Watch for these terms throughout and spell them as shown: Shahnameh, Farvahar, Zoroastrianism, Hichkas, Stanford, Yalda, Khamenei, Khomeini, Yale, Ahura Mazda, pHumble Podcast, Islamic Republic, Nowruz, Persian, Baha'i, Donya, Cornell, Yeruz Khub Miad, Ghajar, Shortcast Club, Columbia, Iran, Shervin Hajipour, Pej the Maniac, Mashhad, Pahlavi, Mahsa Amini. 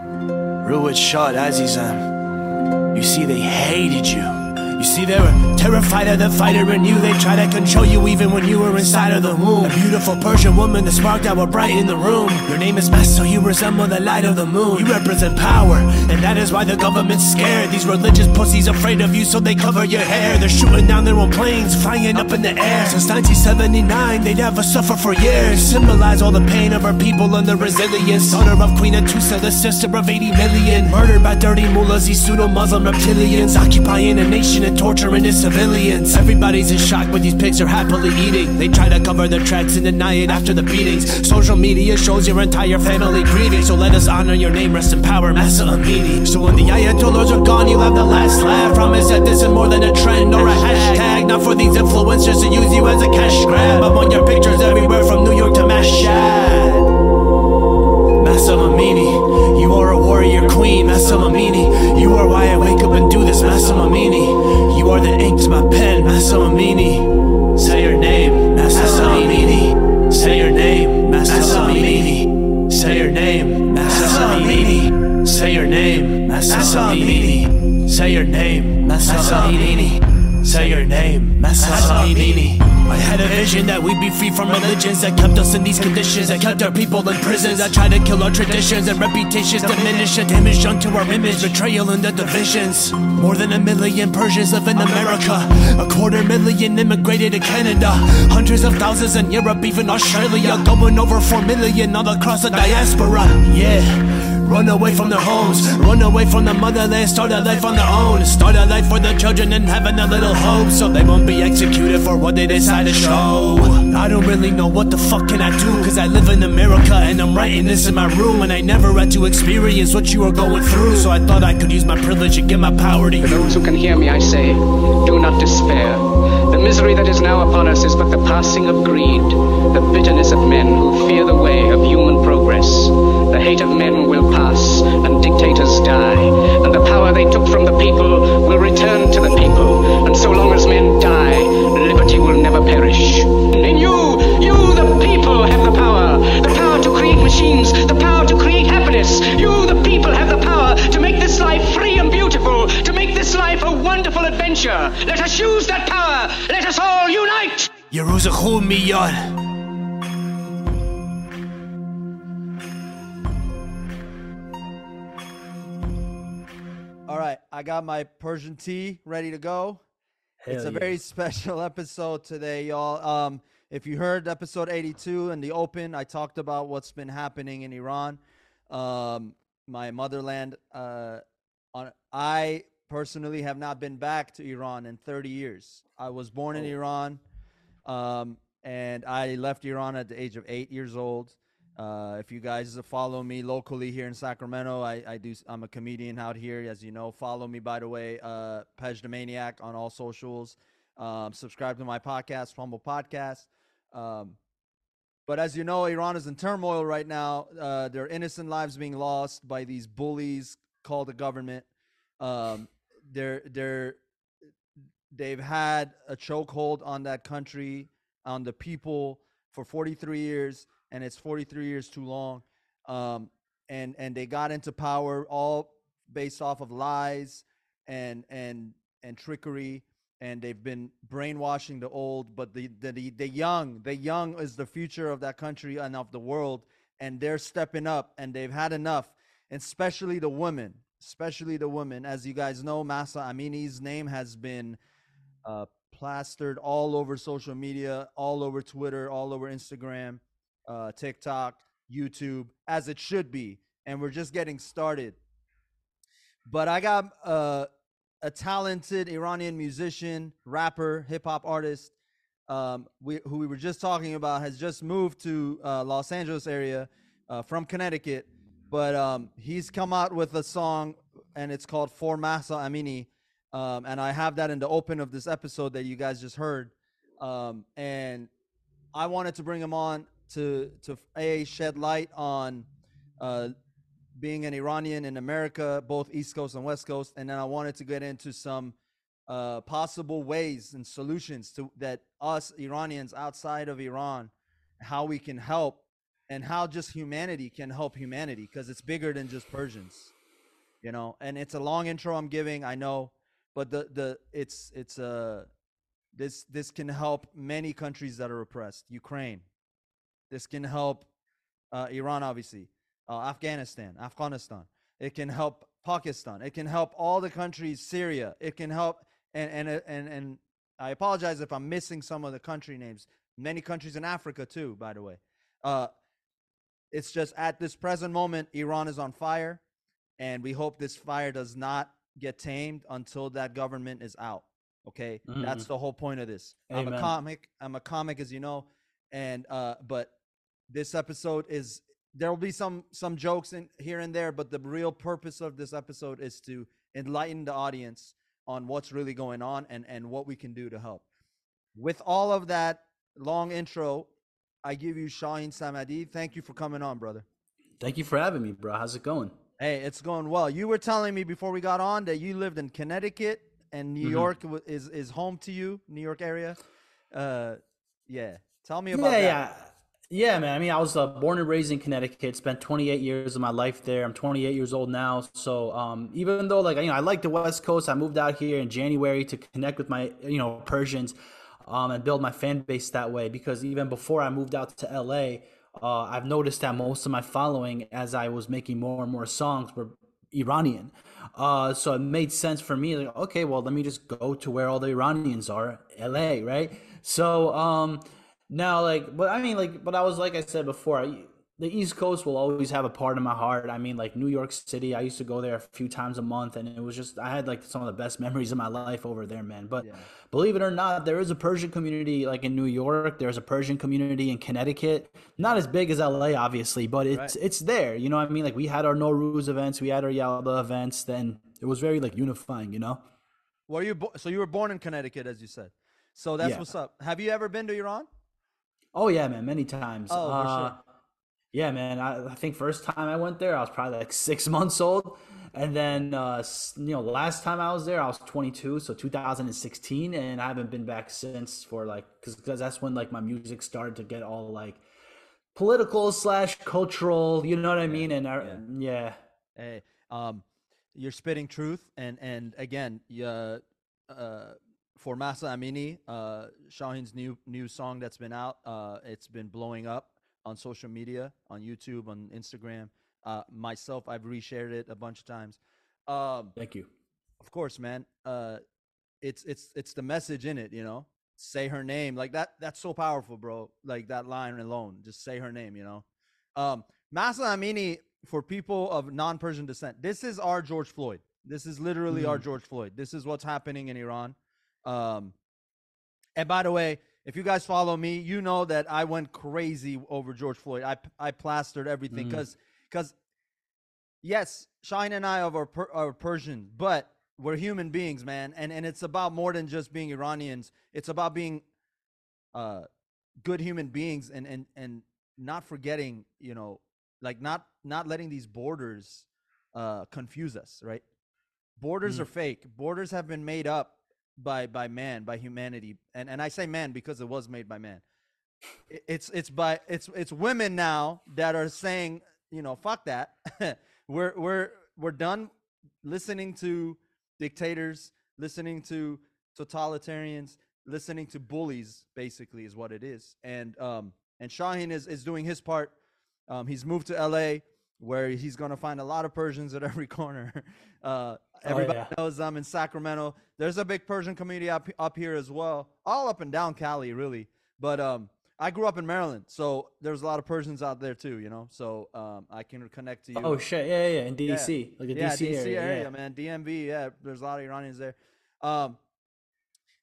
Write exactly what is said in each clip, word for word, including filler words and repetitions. Ruwet shot Azizam. You see, they hated you. You see, they were terrified of the fighter in you. They tried to control you even when you were inside of the womb. A beautiful Persian woman, the spark that will brighten the room. Your name is Mahsa, so you resemble the light of the moon. You represent power, and that is why the government's scared. These religious pussies afraid of you, so they cover your hair. They're shooting down their own planes, flying up in the air. Since nineteen seventy-nine, they'd have us suffer for years. Symbolize all the pain of our people and the resilience. Daughter of Queen Atusa, the sister of eighty million. Murdered by dirty mullahs, these pseudo-Muslim reptilians. Occupying a nation and torturing its civilians. Everybody's in shock when these pigs are happily eating. They try to cover their tracks and deny it after the beatings. Social media shows your entire family grieving. So let us honor your name, rest in power, Mahsa Amini. So when the Ayatollahs are gone, you'll have the last laugh. Promise that this is more than a trend or a hashtag. Not for these influencers to use you as a cash grab. I want your pictures everywhere from New York to Mashhad. Mahsa Amini, you are a warrior queen. Mahsa Amini, you are why I wake up and do this. Mahsa Amini, you are the ink to my pen. Mahsa Amini, say your name. Mahsa Amini, say your name. Mahsa Amini, say your name. Mahsa Amini, say your name. Mahsa Amini, say your name. Mahsa Amini, say your name. Mahsa Amini. I had a vision that we'd be free from religions that kept us in these conditions, that kept our people in prisons, that tried to kill our traditions and reputations, diminish and damage unto our image, betrayal and the divisions. More than a million Persians live in America. A quarter million immigrated to Canada. Hundreds of thousands in Europe, even Australia. Going over four million all across the diaspora. Yeah. Run away from their homes, run away from the motherland, start a life on their own. Start a life for their children and having a little hope, so they won't be executed for what they decide to show. I don't really know what the fuck can I do, cause I live in America and I'm writing this in my room. And I never had to experience what you are going through, so I thought I could use my privilege and give my power to you. For those who can hear me, I say, do not despair. The misery that is now upon us is but the passing of greed, the bitterness of men who fear the way of human progress. The hate of men will pass, and dictators die, and the power they took from the people will return to the people, and so long as men die, liberty will never perish. In you, you the people have the power, the power to create machines, the power to create happiness. You the people have the power to make this life free and beautiful, to make this life a wonderful adventure. Let us use that power, let us all unite! Yeruz Khub Miad. I got my Persian tea ready to go. Hell it's a yeah. very special episode today, y'all. Um, if you heard episode eighty-two in the open, I talked about what's been happening in Iran, um, my motherland. Uh, on, I personally have not been back to Iran in thirty years. I was born oh. in Iran, um, and I left Iran at the age of eight years old. Uh, if you guys follow me locally here in Sacramento, I, I do. I'm a comedian out here, as you know. Follow me, by the way, uh, Pej the Maniac on all socials. Um, subscribe to my podcast, pHumble Podcast. Um, but as you know, Iran is in turmoil right now. Uh, there are innocent lives being lost by these bullies called the government. Um, they're they're they've had a chokehold on that country, on the people, for forty-three years. And it's forty-three years too long. Um, and, and they got into power all based off of lies and and and trickery. And they've been brainwashing the old. But the, the, the young, the young is the future of that country and of the world. And they're stepping up and they've had enough. And especially the women, especially the women. As you guys know, Mahsa Amini's name has been uh, plastered all over social media, all over Twitter, all over Instagram. Uh, TikTok, YouTube, as it should be, and we're just getting started. But I got uh, a talented Iranian musician, rapper, hip-hop artist, um, we, who we were just talking about, has just moved to uh, Los Angeles area uh, from Connecticut, but um, he's come out with a song, and it's called For Mahsa Amini, um, and I have that in the open of this episode that you guys just heard, um, and I wanted to bring him on to to a shed light on uh, being an Iranian in America, both East Coast and West Coast. And then I wanted to get into some uh, possible ways and solutions to that us Iranians outside of Iran, how we can help and how just humanity can help humanity, because it's bigger than just Persians, you know. And it's a long intro I'm giving, I know, but the the it's it's a uh, this this can help many countries that are oppressed. Ukraine, this can help uh, Iran, obviously, uh, Afghanistan, Afghanistan. It can help Pakistan. It can help all the countries, Syria. It can help, and and and and I apologize if I'm missing some of the country names. Many countries in Africa too, by the way. Uh, it's just at this present moment, Iran is on fire, and we hope this fire does not get tamed until that government is out. Okay, mm. That's the whole point of this. Amen. I'm a comic. I'm a comic, as you know, and uh, but this episode is. There will be some some jokes in here and there, but the real purpose of this episode is to enlighten the audience on what's really going on and, and what we can do to help. With all of that long intro, I give you Shaheen Samadi. Thank you for coming on, brother. Thank you for having me, bro. How's it going? Hey, it's going well. You were telling me before we got on that you lived in Connecticut and New mm-hmm. York is, is home to you, New York area. Uh, yeah. Tell me about yeah, that. Yeah. Yeah, man. I mean, I was uh, born and raised in Connecticut, spent twenty-eight years of my life there. I'm twenty-eight years old now. So um, even though, like, you know, I like the West Coast, I moved out here in January to connect with my, you know, Persians um, and build my fan base that way. Because even before I moved out to L A, uh, I've noticed that most of my following, as I was making more and more songs, were Iranian. Uh, so it made sense for me. Like, okay, well, let me just go to where all the Iranians are, L A, right? So, um, Now, like, but I mean, like, but I was, like I said before, I, the East Coast will always have a part of my heart. I mean, like, New York City, I used to go there a few times a month, and it was just, I had, like, some of the best memories of my life over there, man. But yeah. Believe it or not, there is a Persian community, like, in New York. There's a Persian community in Connecticut. Not as big as L A, obviously, but it's right. It's there. You know what I mean? Like, we had our Nowruz events. We had our Yalda events. Then it was very, like, unifying, you know? Were you bo- so you were born in Connecticut, as you said. So that's yeah. What's up. Have you ever been to Iran? Oh yeah, man, many times. Oh, uh, for sure. Yeah, man. I, I think first time I went there, I was probably like six months old, and then uh, you know, last time I was there, I was twenty-two, so two thousand sixteen, and I haven't been back since. For like, because that's when like my music started to get all like political slash cultural. You know what I mean? And I, yeah. yeah. Hey, um, you're spitting truth, and and again, yeah. Uh, For Mahsa Amini, uh, Shaheen's new new song that's been out, uh, it's been blowing up on social media, on YouTube, on Instagram. Uh, myself, I've reshared it a bunch of times. Um, Thank you. Of course, man. Uh, it's it's it's the message in it, you know. Say her name, like that. That's so powerful, bro. Like that line alone, just say her name, you know. Um, Mahsa Amini, for people of non-Persian descent, this is our George Floyd. This is literally mm. our George Floyd. This is what's happening in Iran. Um, and by the way, if you guys follow me, you know that I went crazy over George Floyd. I, I plastered everything because, mm-hmm. because yes, Shaheen and I are, are Persian, but we're human beings, man. And, and it's about more than just being Iranians. It's about being, uh, good human beings and, and, and not forgetting, you know, like not, not letting these borders, uh, confuse us, right? Borders mm-hmm. are fake. Borders have been made up by by man, by humanity, and and I say man because it was made by man. It's it's by it's it's women now that are saying, you know, fuck that. we're we're we're done listening to dictators, listening to totalitarians, listening to bullies, basically is what it is. And um and Shaheen is is doing his part. Um he's moved to L A, where he's going to find a lot of Persians at every corner. Uh, everybody oh, yeah. knows I'm in Sacramento. There's a big Persian community up, up here as well, all up and down Cali, really. But um, I grew up in Maryland, so there's a lot of Persians out there too, you know? So um, I can connect to you. Oh, shit, yeah, yeah, yeah. In D C, yeah. Like a yeah, D C, D C area. area yeah. Man, D M V, yeah, there's a lot of Iranians there. Um,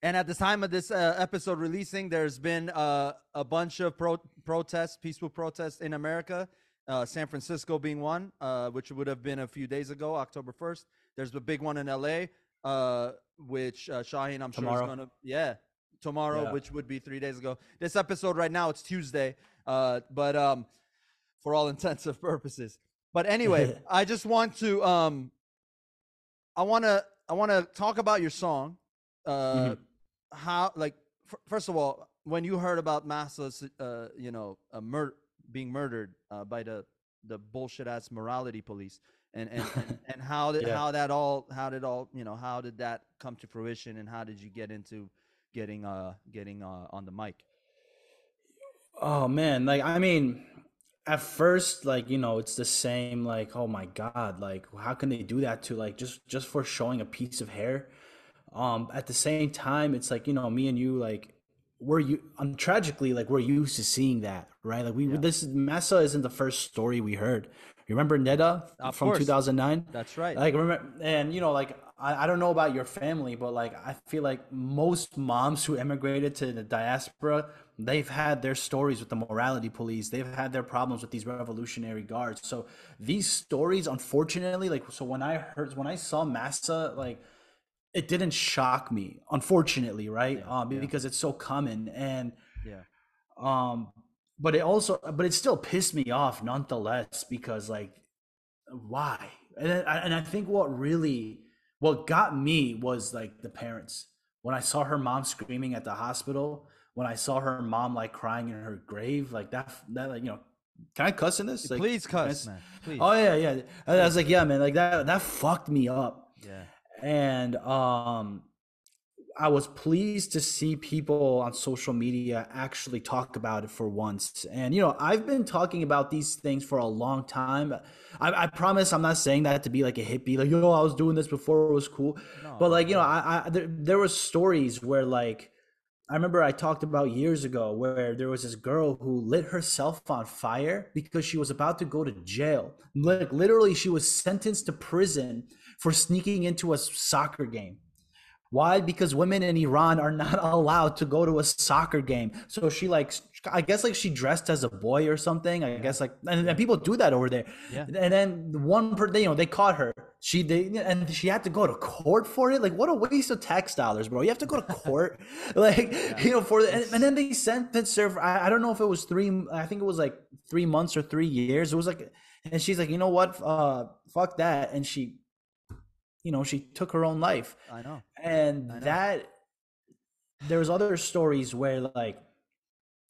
and at the time of this uh, episode releasing, there's been uh, a bunch of pro- protests, peaceful protests in America. Uh, San Francisco being one, uh, which would have been a few days ago, October first. There's a big one in L A, uh, which uh, Shaheen, I'm tomorrow. sure is going to, yeah, tomorrow, yeah. which would be three days ago. This episode right now, it's Tuesday, uh, but um, for all intents and purposes. But anyway, I just want to, um, I want to, I want to talk about your song. Uh, mm-hmm. How, like, f- first of all, when you heard about Mahsa's, uh, you know, a murder, being murdered uh, by the the bullshit ass morality police, and and and, and how did yeah. how that all how did all you know how did that come to fruition, and how did you get into getting uh getting uh on the mic? Oh man, like I mean, at first, like, you know, it's the same, like, oh my God, like how can they do that to, like, just just for showing a piece of hair? Um at the same time, it's like, you know, me and you, like, we're you um, tragically, like, we're used to seeing that, right? Like we yeah. this Mahsa isn't the first story we heard. You remember Neda of from two thousand nine? That's right. Like, remember, and you know, like I, I don't know about your family, but like I feel like most moms who emigrated to the diaspora, they've had their stories with the morality police. They've had their problems with these revolutionary guards. So these stories, unfortunately, like, so when I heard, when I saw Mahsa, like, it didn't shock me, unfortunately, right? Yeah, um, yeah. Because it's so common, and yeah, um, but it also, but it still pissed me off nonetheless, because like, why? And I, and I think what really, what got me was like the parents. When I saw her mom screaming at the hospital, when I saw her mom like crying in her grave, like that, that like, you know, can I cuss in this? Like, please cuss, man. Please. Oh yeah, yeah. I, I was like, yeah, man, like that, that fucked me up. Yeah. And um, I was pleased to see people on social media actually talk about it for once. And, you know, I've been talking about these things for a long time. I, I promise I'm not saying that to be like a hippie, like, you know, I was doing this before it was cool. No, but like, you know, I, I there, there were stories where, like, I remember I talked about years ago where there was this girl who lit herself on fire because she was about to go to jail. Like, literally, she was sentenced to prison for sneaking into a soccer game. Why? Because women in Iran are not allowed to go to a soccer game. So she, like, I guess like she dressed as a boy or something. I yeah. guess like, and, and people do that over there. Yeah. And then one per day, you know, they caught her. She, they, and she had to go to court for it. Like, what a waste of tax dollars, bro. You have to go to court, like, yeah. you know, for the, and, and then they sentenced her for, I, I don't know if it was three, I think it was like three months or three years. It was like, and she's like, you know what? Uh, fuck that. And she, you know, she took her own life. I know. And I know. that there's other stories where, like,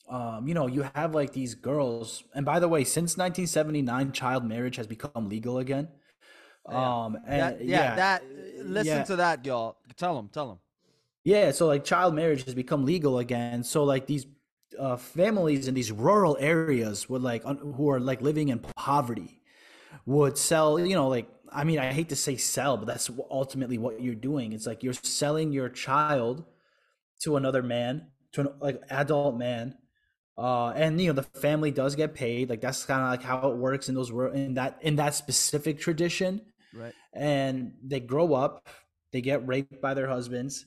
um, you know, you have like these girls. And by the way, since nineteen seventy-nine, child marriage has become legal again. Yeah. Um, and that, yeah, yeah, that listen yeah. to that, y'all. Tell them, tell them. Yeah. So like child marriage has become legal again. So like these uh, families in these rural areas would like un- who are like living in poverty would sell, you know, like, I mean, I hate to say sell, but that's ultimately what you're doing. It's like you're selling your child to another man, to an like adult man, uh, and you know the family does get paid. Like that's kind of like how it works in those in that in that specific tradition. Right. And they grow up, they get raped by their husbands,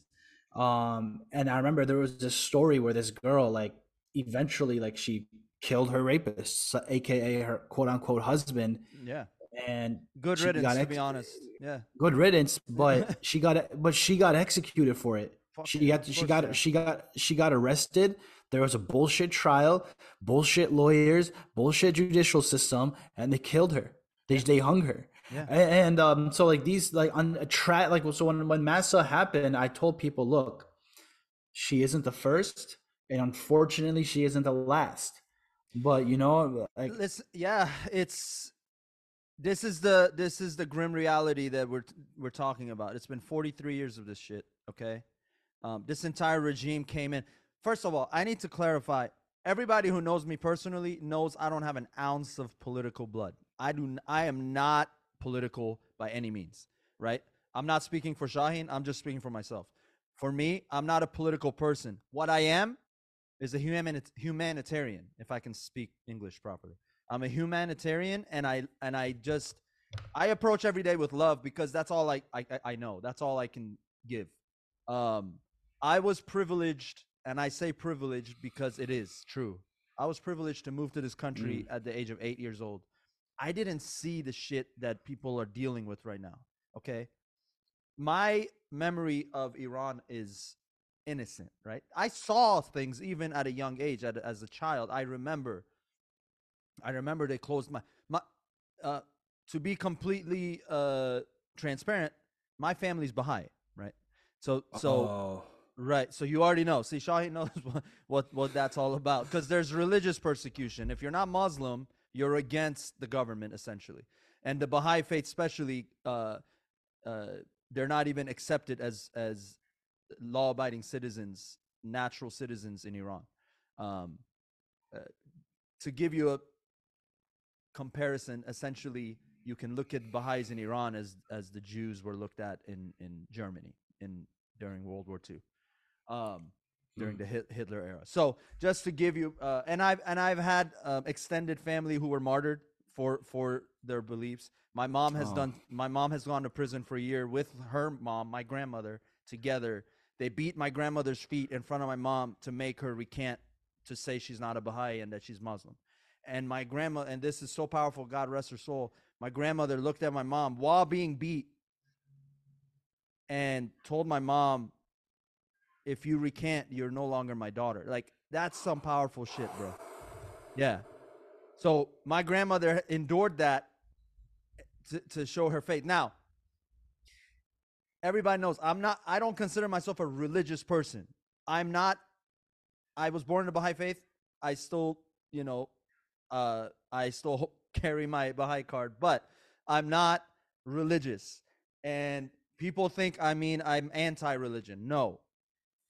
um, and I remember there was this story where this girl, like, eventually, like, she killed her rapist, aka her quote unquote husband. Yeah. And good riddance, ex- to be honest. Yeah, good riddance. But she got, but she got executed for it. Fuck she got, she got, yeah. she got, she got arrested. There was a bullshit trial, bullshit lawyers, bullshit judicial system, and they killed her. They they hung her. Yeah. And, and um, so like these like on a track like so when when Mahsa happened, I told people, look, she isn't the first, and unfortunately, she isn't the last. But you know, like, it's, yeah, it's. This is the this is the grim reality that we're we're talking about. It's been forty-three years of this shit, okay? Um, this entire regime came in. First of all, I need to clarify. Everybody who knows me personally knows I don't have an ounce of political blood. I do. I am not political by any means, right? I'm not speaking for Shaheen. I'm just speaking for myself. For me, I'm not a political person. What I am is a human, humanitarian, if I can speak English properly. I'm a humanitarian, and I and I just I approach every day with love because that's all I I, I know. That's all I can give. Um, I was privileged, and I say privileged because it is true. I was privileged to move to this country mm. at the age of eight years old. I didn't see the shit that people are dealing with right now. Okay, my memory of Iran is innocent, right? I saw things even at a young age. At, as a child, I remember. I remember they closed my, my uh, to be completely uh, transparent, my family's Baha'i, right? So, so, oh. Right. So you already know. See, Shaheen knows what, what, what that's all about, because there's religious persecution. If you're not Muslim, you're against the government, essentially. And the Baha'i faith especially, uh, uh, they're not even accepted as, as law-abiding citizens, natural citizens in Iran. Um, uh, to give you a comparison, essentially, you can look at Baha'is in Iran as, as the Jews were looked at in, in Germany in during World War Two. Um, during the Hitler era. So just to give you, uh, and I've and I've had uh, extended family who were martyred for for their beliefs. My mom has oh. done. My mom has gone to prison for a year with her mom, my grandmother, together. They beat my grandmother's feet in front of my mom to make her recant, to say she's not a Baha'i and that she's Muslim. And my grandma, and this is so powerful, God rest her soul. My grandmother looked at my mom while being beat and told my mom, "If you recant, you're no longer my daughter." Like, that's some powerful shit, bro. Yeah. So my grandmother endured that to, to show her faith. Now, everybody knows I'm not, I don't consider myself a religious person. I'm not, I was born in the Baha'i faith. I still, you know, uh, I still carry my Baha'i card, but I'm not religious. And people think, I mean, I'm anti-religion. No.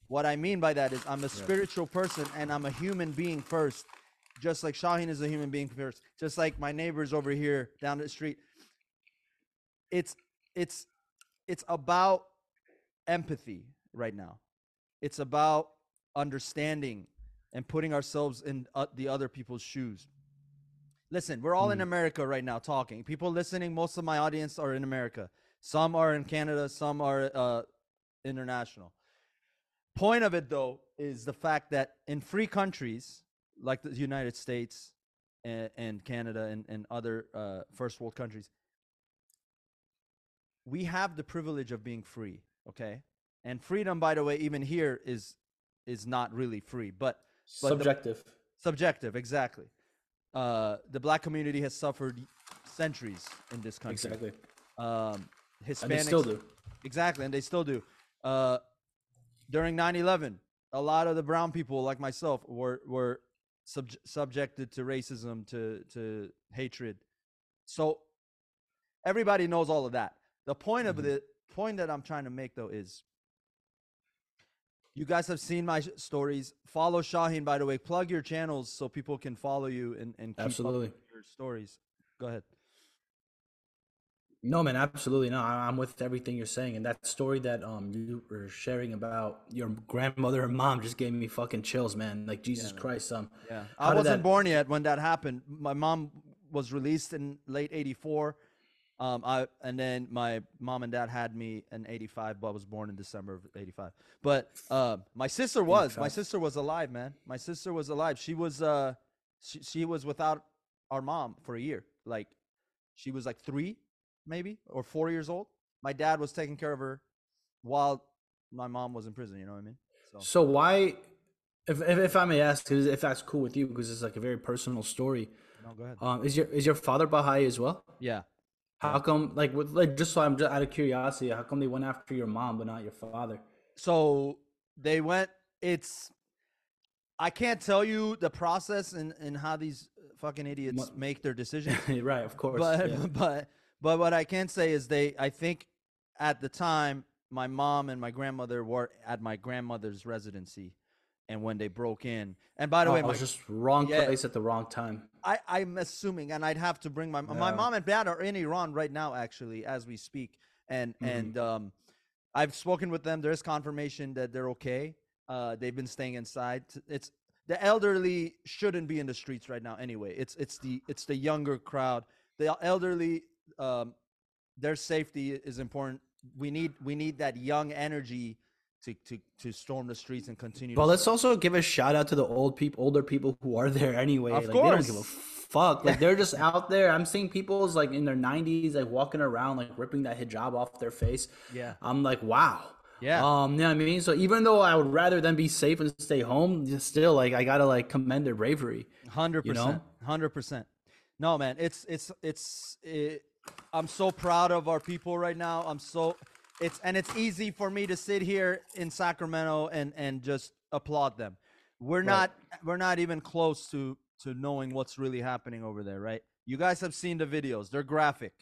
What I mean by that is I'm a spiritual person, and I'm a human being first, just like Shaheen is a human being first, just like my neighbors over here down the street. It's it's it's about empathy right now. It's about understanding and putting ourselves in uh, the other people's shoes. Listen, we're all mm. in America right now talking. People listening, most of my audience are in America. Some are in Canada. Some are uh, international. Point of it, though, is the fact that in free countries like the United States and, and Canada and, and other uh, first world countries, we have the privilege of being free, okay? And freedom, by the way, even here is is not really free, but, but subjective. The, subjective, exactly. Uh, the black community has suffered centuries in this country. Exactly. Um, Hispanics, and they still do. Exactly, and they still do. Uh, During nine eleven, a lot of the brown people like myself were were sub subjected to racism, to, to hatred. So everybody knows all of that. The point mm-hmm. of the point that I'm trying to make, though, is you guys have seen my stories. Follow Shaheen, by the way. Plug your channels so people can follow you and, and keep absolutely. Up your stories. Go ahead. No, man, absolutely. No, I'm with everything you're saying. And that story that um you were sharing about your grandmother and mom just gave me fucking chills, man. Like, Jesus yeah, Christ. Um, yeah. I wasn't that... born yet when that happened. My mom was released in late eighty-four. Um, I and then my mom and dad had me in eighty-five, but I was born in December of eighty-five. But uh, my sister was, my sister was alive, man. My sister was alive. She was, uh, she, she was without our mom for a year. Like, she was like three. Maybe or four years old. My dad was taking care of her while my mom was in prison. You know what I mean? So, so why, if, if if I may ask, if that's cool with you, because it's like a very personal story. No, go ahead. Um, is your is your father Baha'i as well? Yeah. How come? Like, with, like, just so I'm just out of curiosity, how come they went after your mom but not your father? So they went. It's I can't tell you the process and and how these fucking idiots what? make their decisions. Right, of course. But yeah. but. But what I can say is they, I think at the time, my mom and my grandmother were at my grandmother's residency. And when they broke in, and by the oh, way, I was my, just wrong yeah, place at the wrong time. I, I'm assuming, and I'd have to bring my, yeah. my mom and dad are in Iran right now, actually, as we speak. And, mm-hmm. and um, I've spoken with them. There's confirmation that they're okay. Uh, they've been staying inside. It's the elderly shouldn't be in the streets right now. Anyway, it's, it's the, it's the younger crowd, the elderly. Um, their safety is important. We need we need that young energy to to to storm the streets and continue. But let's also give a shout out to the old people, older people who are there anyway. Of like, course, they don't give a fuck. Like, they're just out there. I'm seeing people's like in their nineties, like walking around, like ripping that hijab off their face. Yeah, I'm like, wow. Yeah. Um. You know what I mean? So even though I would rather them be safe and stay home, still, like, I gotta like commend their bravery. Hundred percent. Hundred percent. No, man. It's it's it's. It, I'm so proud of our people right now. I'm so It's and it's easy for me to sit here in Sacramento and and just applaud them. We're not right. we're not even close to to knowing what's really happening over there, right? You guys have seen the videos. They're graphic.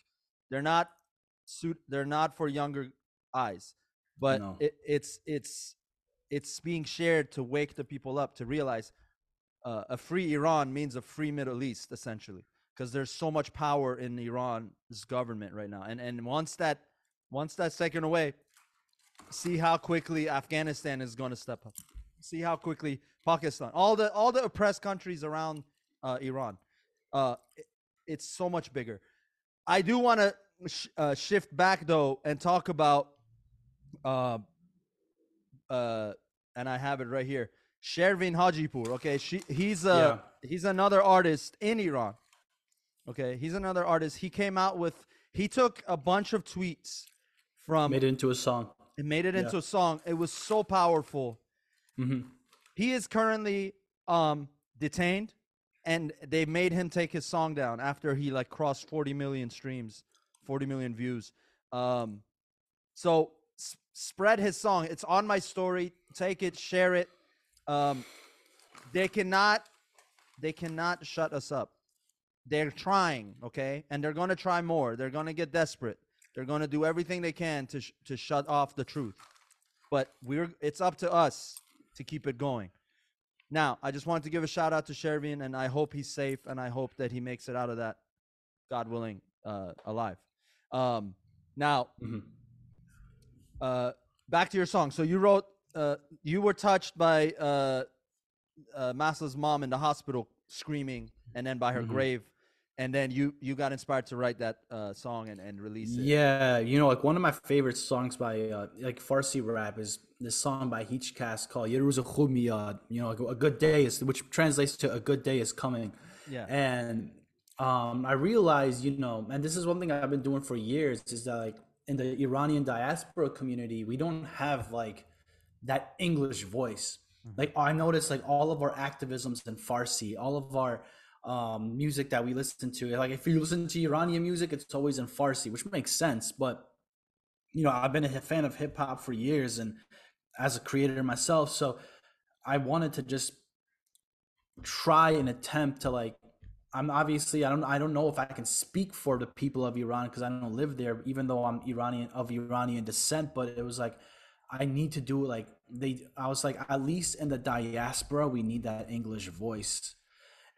They're not suit. They're not for younger eyes. But no. it, it's it's it's being shared to wake the people up to realize uh, a free Iran means a free Middle East, essentially, because there's so much power in Iran's government right now. And and once that once that's taken away, see how quickly Afghanistan is going to step up. See how quickly Pakistan, all the all the oppressed countries around uh, Iran. Uh, it, it's so much bigger. I do want to sh uh, shift back though and talk about. Uh, uh, and I have it right here. Shervin Hajipour. Okay, she he's a yeah. he's another artist in Iran. Okay, he's another artist. He came out with he took a bunch of tweets from made it into a song. It made it yeah. into a song. It was so powerful. Mm-hmm. He is currently um, detained, and they made him take his song down after he like crossed forty million streams, forty million views. Um, so. Spread his song. It's on my story. Take it, share it. Um, they cannot, they cannot shut us up. They're trying, okay, and they're gonna try more. They're gonna get desperate. They're gonna do everything they can to sh to shut off the truth. But we're, it's up to us to keep it going. Now, I just wanted to give a shout out to Shervin, and I hope he's safe, and I hope that he makes it out of that, God willing, uh, alive. Um, now. Mm-hmm. Uh, back to your song. So you wrote, uh, you were touched by uh, uh, Mahsa's mom in the hospital screaming, and then by her mm-hmm. grave, and then you you got inspired to write that uh, song and, and release it. Yeah, you know, like one of my favorite songs by uh, like Farsi rap is this song by Hichkas called Yeruz Khub Miad. You know, like a good day is, which translates to a good day is coming. Yeah, and um, I realized, you know, and this is one thing I've been doing for years is that like. In the Iranian diaspora community, we don't have like that English voice. Like I noticed like all of our activisms in Farsi, all of our um, music that we listen to, like if you listen to Iranian music, it's always in Farsi, which makes sense. But, you know, I've been a fan of hip hop for years and as a creator myself. So I wanted to just try and attempt to like, I'm obviously I don't I don't know if I can speak for the people of Iran because I don't live there, even though I'm Iranian of Iranian descent. But it was like I need to do like they I was like at least in the diaspora we need that English voice,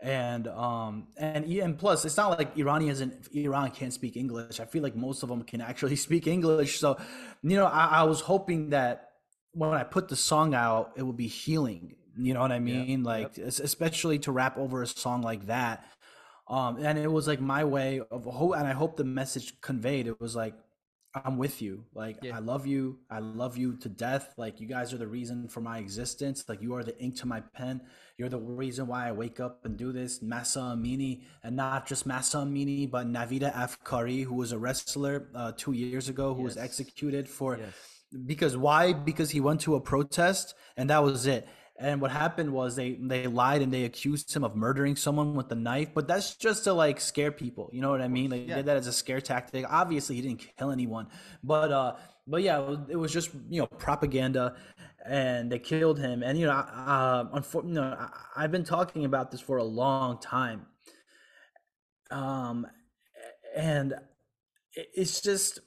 and um and and plus it's not like Iranians in Iran can't speak English. I feel like most of them can actually speak English. So you know I, I was hoping that when I put the song out it would be healing. You know what I mean? Yeah. Like yep. especially to rap over a song like that. Um, and it was like my way of hope, and I hope the message conveyed. It was like, I'm with you. Like, yeah. I love you. I love you to death. Like, you guys are the reason for my existence. Like, you are the ink to my pen. You're the reason why I wake up and do this. Mahsa Amini, and not just Mahsa Amini, but Navid Afkari, who was a wrestler uh, two years ago, who yes. was executed for, yes. because why? Because he went to a protest, and that was it. And what happened was they they lied and they accused him of murdering someone with a knife. But that's just to like scare people. You know what I mean? Like yeah. they did that as a scare tactic. Obviously, he didn't kill anyone. But uh, but yeah, it was just you know propaganda, and they killed him. And you know, uh, unfortunately, you know, I, I've been talking about this for a long time. Um, and it's just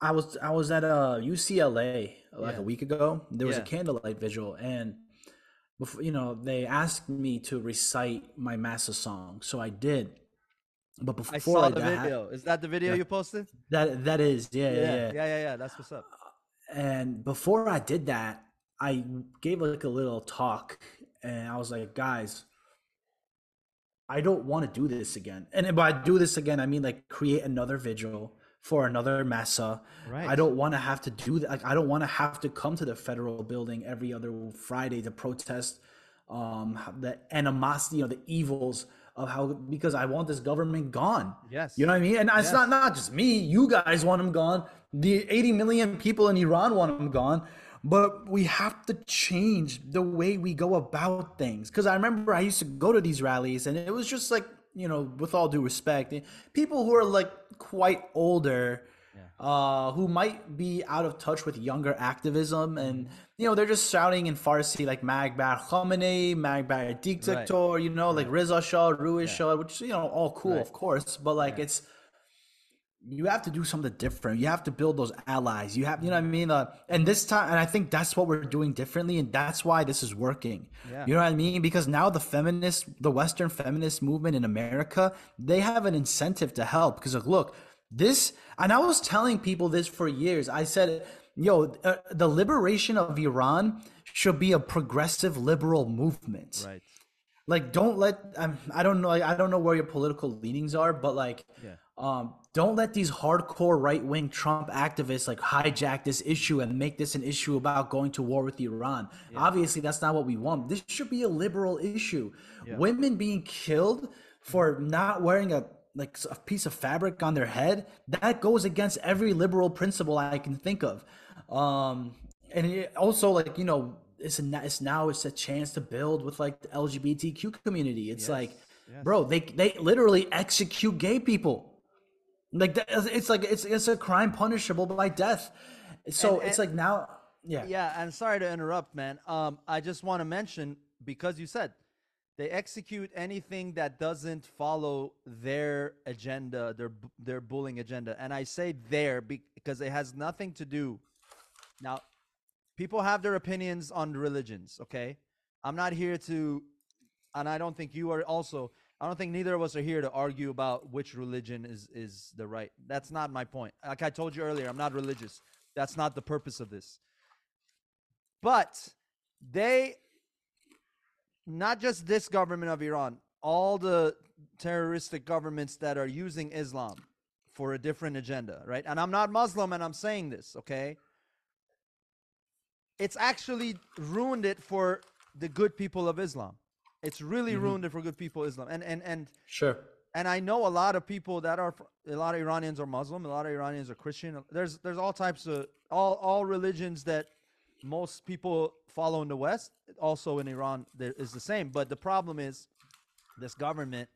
I was I was at a U C L A like yeah. a week ago. There was yeah. a candlelight vigil and. Before, you know, they asked me to recite my Mahsa song, so I did. But before I saw like the that, video. Is that the video yeah, you posted? That that is, yeah, yeah, yeah, yeah, yeah. yeah. That's what's up. And before I did that, I gave like a little talk, and I was like, guys, I don't want to do this again. And by do this again, I mean like create another vigil for another Mahsa. Right. I don't want to have to do that. Like, I don't want to have to come to the federal building every other Friday to protest um, the animosity or the evils of how, because I want this government gone. Yes. You know what I mean? And yes. it's not, not just me, you guys want them gone. The eighty million people in Iran want them gone, but we have to change the way we go about things. Cause I remember I used to go to these rallies and it was just like, you know, with all due respect, people who are like quite older yeah. uh, who might be out of touch with younger activism. And, you know, they're just shouting in Farsi, like, Magbar Khamenei, Magbar Diktator, right. you know, right. like Reza Shah, Ruiz yeah. Shah, which, you know, all cool, right. of course. But, like, right. it's, you have to do something different. You have to build those allies. You have, you know what I mean? Uh, and this time, and I think that's what we're doing differently. And that's why this is working. Yeah. You know what I mean? Because now the feminist, the Western feminist movement in America, they have an incentive to help. Because like, look, this, and I was telling people this for years. I said, yo, uh, the liberation of Iran should be a progressive liberal movement. Right. Like, don't let, um, I don't know. I don't know where your political leanings are, but like, yeah. Um, don't let these hardcore right-wing Trump activists like hijack this issue and make this an issue about going to war with Iran. Yeah. Obviously, that's not what we want. This should be a liberal issue. Yeah. Women being killed for not wearing a like a piece of fabric on their head, that goes against every liberal principle I can think of. Um, and it also, like, you know, it's, a, it's now it's a chance to build with like the L G B T Q community. It's yes. like, yes. bro, they they literally execute gay people. Like it's like it's it's a crime punishable by death, so and, and, it's like now, yeah, yeah. And sorry to interrupt, man. Um, I just want to mention because you said they execute anything that doesn't follow their agenda, their their bullying agenda. And I say there because it has nothing to do. Now, people have their opinions on religions. Okay, I'm not here to, and I don't think you are also. I don't think neither of us are here to argue about which religion is, is the right. That's not my point. Like I told you earlier, I'm not religious. That's not the purpose of this. But they, not just this government of Iran, all the terroristic governments that are using Islam for a different agenda, right? And I'm not Muslim and I'm saying this, okay? It's actually ruined it for the good people of Islam. It's really mm-hmm. ruined it for good people, Islam. And, and, and, sure. And I know a lot of people that are, a lot of Iranians are Muslim. A lot of Iranians are Christian. There's, there's all types of, all, all religions that most people follow in the West. Also in Iran, there is the same. But the problem is this government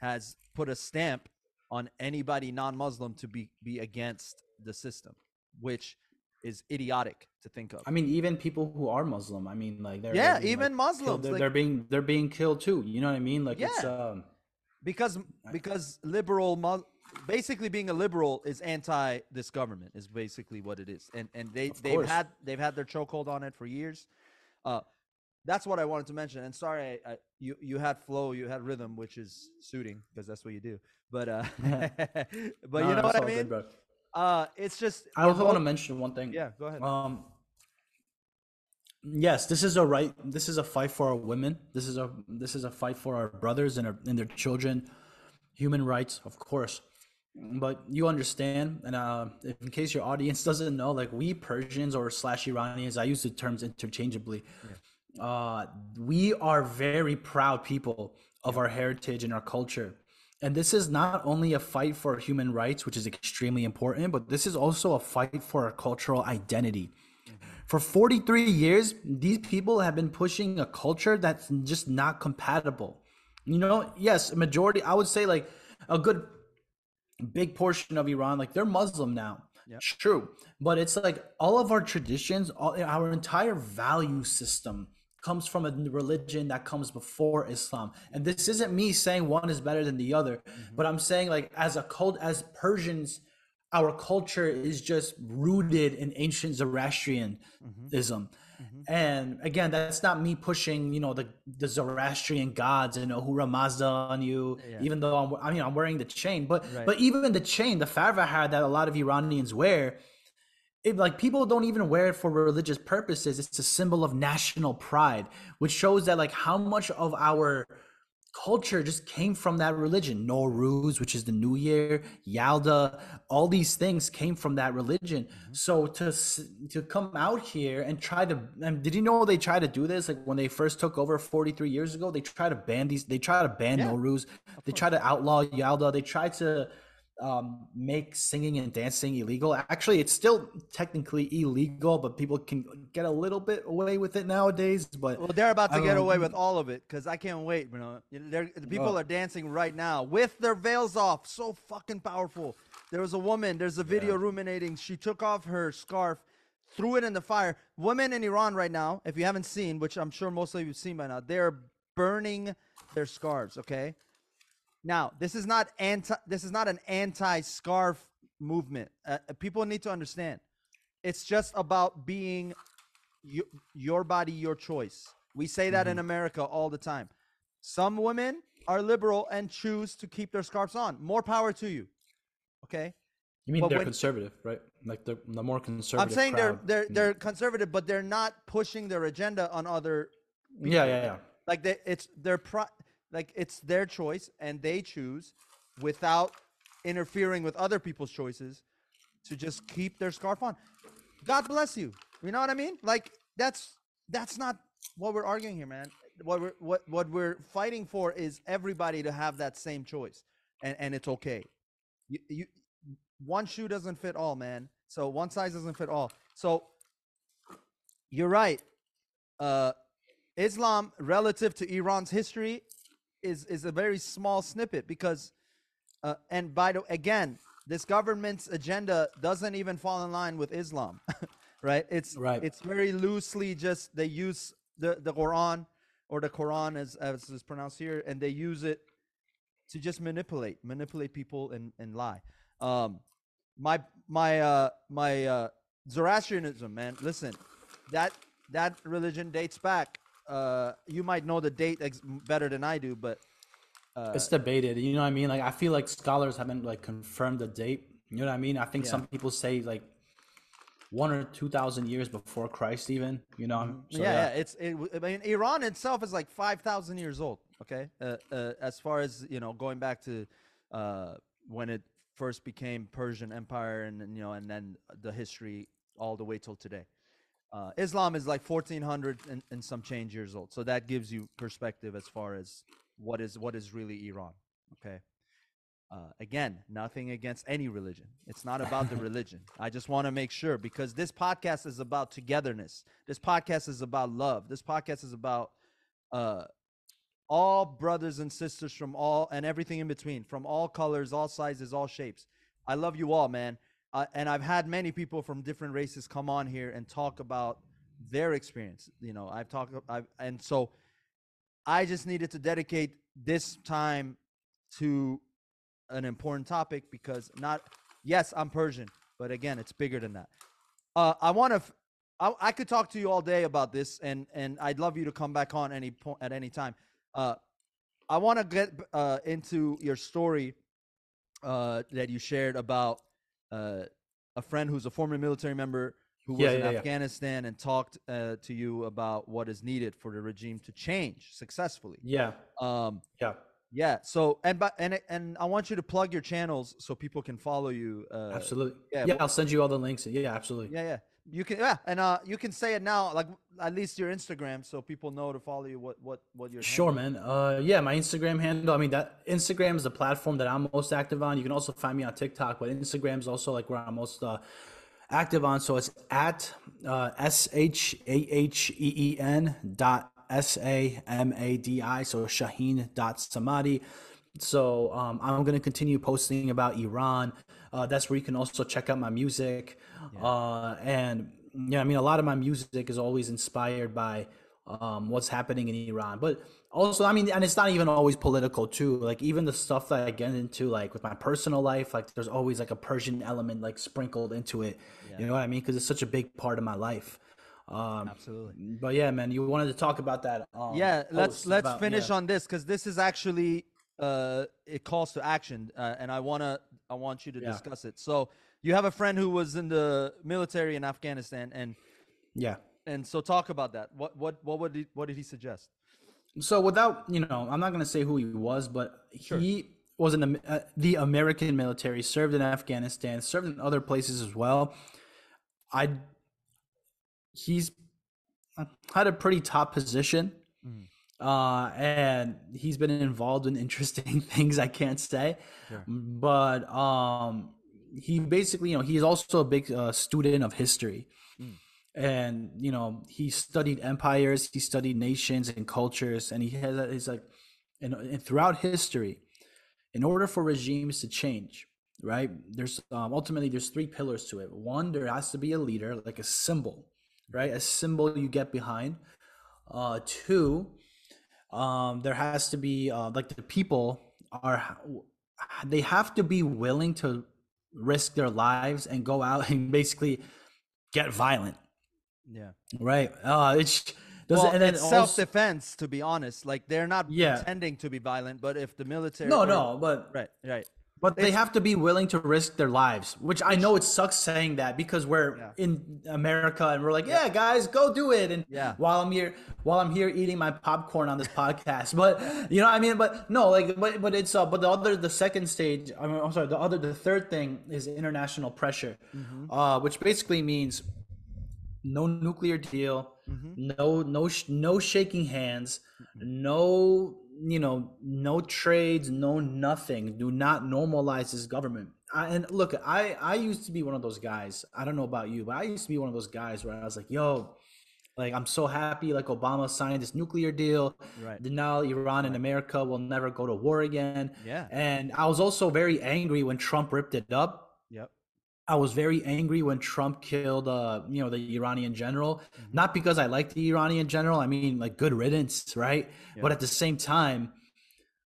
has put a stamp on anybody non-Muslim to be, be against the system, which is idiotic to think of. I mean, even people who are Muslim, I mean, like they're yeah, being, even like, Muslims, they're, like, they're being they're being killed too. You know what I mean? Like yeah. it's um, because because liberal, basically being a liberal is anti this government is basically what it is, and and they they've had they've had their chokehold on it for years. Uh, that's what I wanted to mention. And sorry, I, I, you you had flow, you had rhythm, which is suiting because that's what you do. But uh, but you no, know what I mean. Good, Uh, it's just I also want to mention one thing. Yeah, go ahead. Um, yes, this is a right. This is a fight for our women. This is a this is a fight for our brothers and our, and their children. Human rights, of course. But you understand, and uh, in case your audience doesn't know, like we Persians or slash Iranians, I use the terms interchangeably. Yeah. Uh, we are very proud people of yeah. our heritage and our culture. And this is not only a fight for human rights, which is extremely important, but this is also a fight for our cultural identity. For forty-three years, these people have been pushing a culture that's just not compatible. You know, yes, a majority, I would say like a good big portion of Iran, like they're Muslim now. Yep. True. But it's like all of our traditions, all, our entire value system comes from a religion that comes before Islam. And this isn't me saying one is better than the other, mm-hmm. but I'm saying like as a cult, as Persians, our culture is just rooted in ancient Zoroastrianism. Mm-hmm. Mm-hmm. And again, that's not me pushing, you know, the, the Zoroastrian gods and Ahura Mazda on you, yeah. even though I'm, I mean, I'm wearing the chain, but, right. but even the chain, the Farvahar that a lot of Iranians wear, it, like people don't even wear it for religious purposes. It's a symbol of national pride, which shows that like how much of our culture just came from that religion. Nowruz, which is the new year, Yalda, all these things came from that religion. Mm-hmm. So to to come out here and try to, and did you know they tried to do this? Like when they first took over forty-three years ago, they tried to ban these, they tried to ban yeah. Nowruz, they tried to outlaw Yalda, they tried to um, make singing and dancing illegal. Actually, it's still technically illegal, but people can get a little bit away with it nowadays. But well, they're about to um, get away with all of it, because I can't wait. You know, they're, the people oh. are dancing right now with their veils off. So fucking powerful. There was a woman. There's a video yeah. ruminating. She took off her scarf, threw it in the fire. Women in Iran right now, if you haven't seen, which I'm sure most of you have seen by now, they're burning their scarves. Okay. Now, this is not anti. This is not an anti-scarf movement. Uh, people need to understand. It's just about being you, your body, your choice. We say that mm-hmm. in America all the time. Some women are liberal and choose to keep their scarves on. More power to you. Okay. You mean but they're when, conservative, right? Like the the more conservative. I'm saying crowd, they're they're they're conservative, but they're not pushing their agenda on other. People. Yeah, yeah, yeah. Like they, it's their pro. Like it's their choice and they choose without interfering with other people's choices to just keep their scarf on. God bless you. You know what I mean? Like that's that's not what we're arguing here, man. What we're what, what we're fighting for is everybody to have that same choice. And and it's okay. You, you one shoe doesn't fit all, man. So one size doesn't fit all. So you're right. Uh Islam relative to Iran's history is is a very small snippet because uh, and by the again this government's agenda doesn't even fall in line with Islam. right it's right. It's very loosely just they use the the Quran or the Quran as as is pronounced here, and they use it to just manipulate manipulate people and and lie. um my my uh my uh Zoroastrianism, man, listen, that that religion dates back. Uh, you might know the date ex- better than I do, but uh, it's debated. You know what I mean? Like I feel like scholars haven't like confirmed the date. You know what I mean? I think yeah. some people say like one or two thousand years before Christ, even. You know? So, yeah, yeah, yeah. It's. It, I mean, Iran itself is like five thousand years old. Okay, uh, uh, as far as you know, going back to uh, when it first became Persian Empire, and, and you know, and then the history all the way till today. Uh, Islam is like fourteen hundred and, and some change years old. So that gives you perspective as far as what is what is really Iran. Okay. Uh, again, nothing against any religion. It's not about the religion. I just want to make sure, because this podcast is about togetherness. This podcast is about love. This podcast is about uh, all brothers and sisters from all and everything in between, from all colors, all sizes, all shapes. I love you all, man. Uh, and I've had many people from different races come on here and talk about their experience. You know, I've talked, I've, and so I just needed to dedicate this time to an important topic because not, yes, I'm Persian, but again, it's bigger than that. Uh, I want to, I, I could talk to you all day about this, and and I'd love you to come back on any point at any time. Uh, I want to get uh, into your story uh, that you shared about. Uh, a friend who's a former military member who was yeah, in yeah, Afghanistan yeah. and talked uh, to you about what is needed for the regime to change successfully. Yeah. Um, yeah. Yeah. So and by, and and I want you to plug your channels so people can follow you. Uh, absolutely. Yeah. yeah I'll send you all the links. Yeah. Absolutely. Yeah. Yeah. You can. Yeah. And uh, you can say it now, like at least your Instagram, so people know to follow you. What what what your sure, man. Uh, yeah, my Instagram handle. I mean, that Instagram is the platform that I'm most active on. You can also find me on TikTok, but Instagram is also like where I'm most uh, active on. So it's at uh, s h a h e e n dot s a m a d i. So Shaheen dot Samadi. So um, I'm going to continue posting about Iran. Uh, that's where you can also check out my music. Yeah. Uh, and yeah, I mean, a lot of my music is always inspired by um, what's happening in Iran. But also, I mean, and it's not even always political too. Like even the stuff that I get into, like with my personal life, like there's always like a Persian element like sprinkled into it. Yeah. You know what I mean? Because it's such a big part of my life. Um, Absolutely. But yeah, man, you wanted to talk about that. Um, yeah, let's let's about, finish yeah. on this, because this is actually uh, it calls to action, uh, and I wanna I want you to yeah. discuss it. So. You have a friend who was in the military in Afghanistan, and yeah, and so talk about that. What what what would he, what did he suggest? So without you know, I'm not going to say who he was, but sure. he was in the, uh, the American military, served in Afghanistan, served in other places as well. I he's had a pretty top position. Mm. uh and he's been involved in interesting things I can't say, sure. but um he basically, you know, he's also a big uh, student of history, mm. and you know, he studied empires, he studied nations and cultures, and he has a, he's like, and, and throughout history, in order for regimes to change, right, there's um, ultimately there's three pillars to it. One, there has to be a leader, like a symbol, right, a symbol you get behind. Uh, two, um, there has to be uh, like the people are, they have to be willing to risk their lives and go out and basically get violent. Yeah. Right. Uh, it's well, and then it's also, self-defense, to be honest. Like they're not yeah. pretending to be violent, but if the military. No, or, no, but right, right. But they have to be willing to risk their lives, which I know it sucks saying that because we're yeah. in America and we're like, yeah, guys, go do it. And yeah. while I'm here, while I'm here eating my popcorn on this podcast, but you know what I mean? But no, like, but, but it's, uh, but the other, the second stage, I mean, I'm sorry, the other, the third thing is international pressure, mm-hmm. uh, which basically means no nuclear deal, mm-hmm. no, no, no shaking hands, mm-hmm. no, you know, no trades, no nothing. Do not normalize this government. I, and look, I, I used to be one of those guys. I don't know about you, but I used to be one of those guys where I was like, yo, like, I'm so happy, like, Obama signed this nuclear deal. Right. Now Iran and America will never go to war again. Yeah. And I was also very angry when Trump ripped it up. Yep. I was very angry when Trump killed, uh, you know, the Iranian general, mm-hmm. not because I liked the Iranian general. I mean, like, good riddance. Right. Yeah. But at the same time,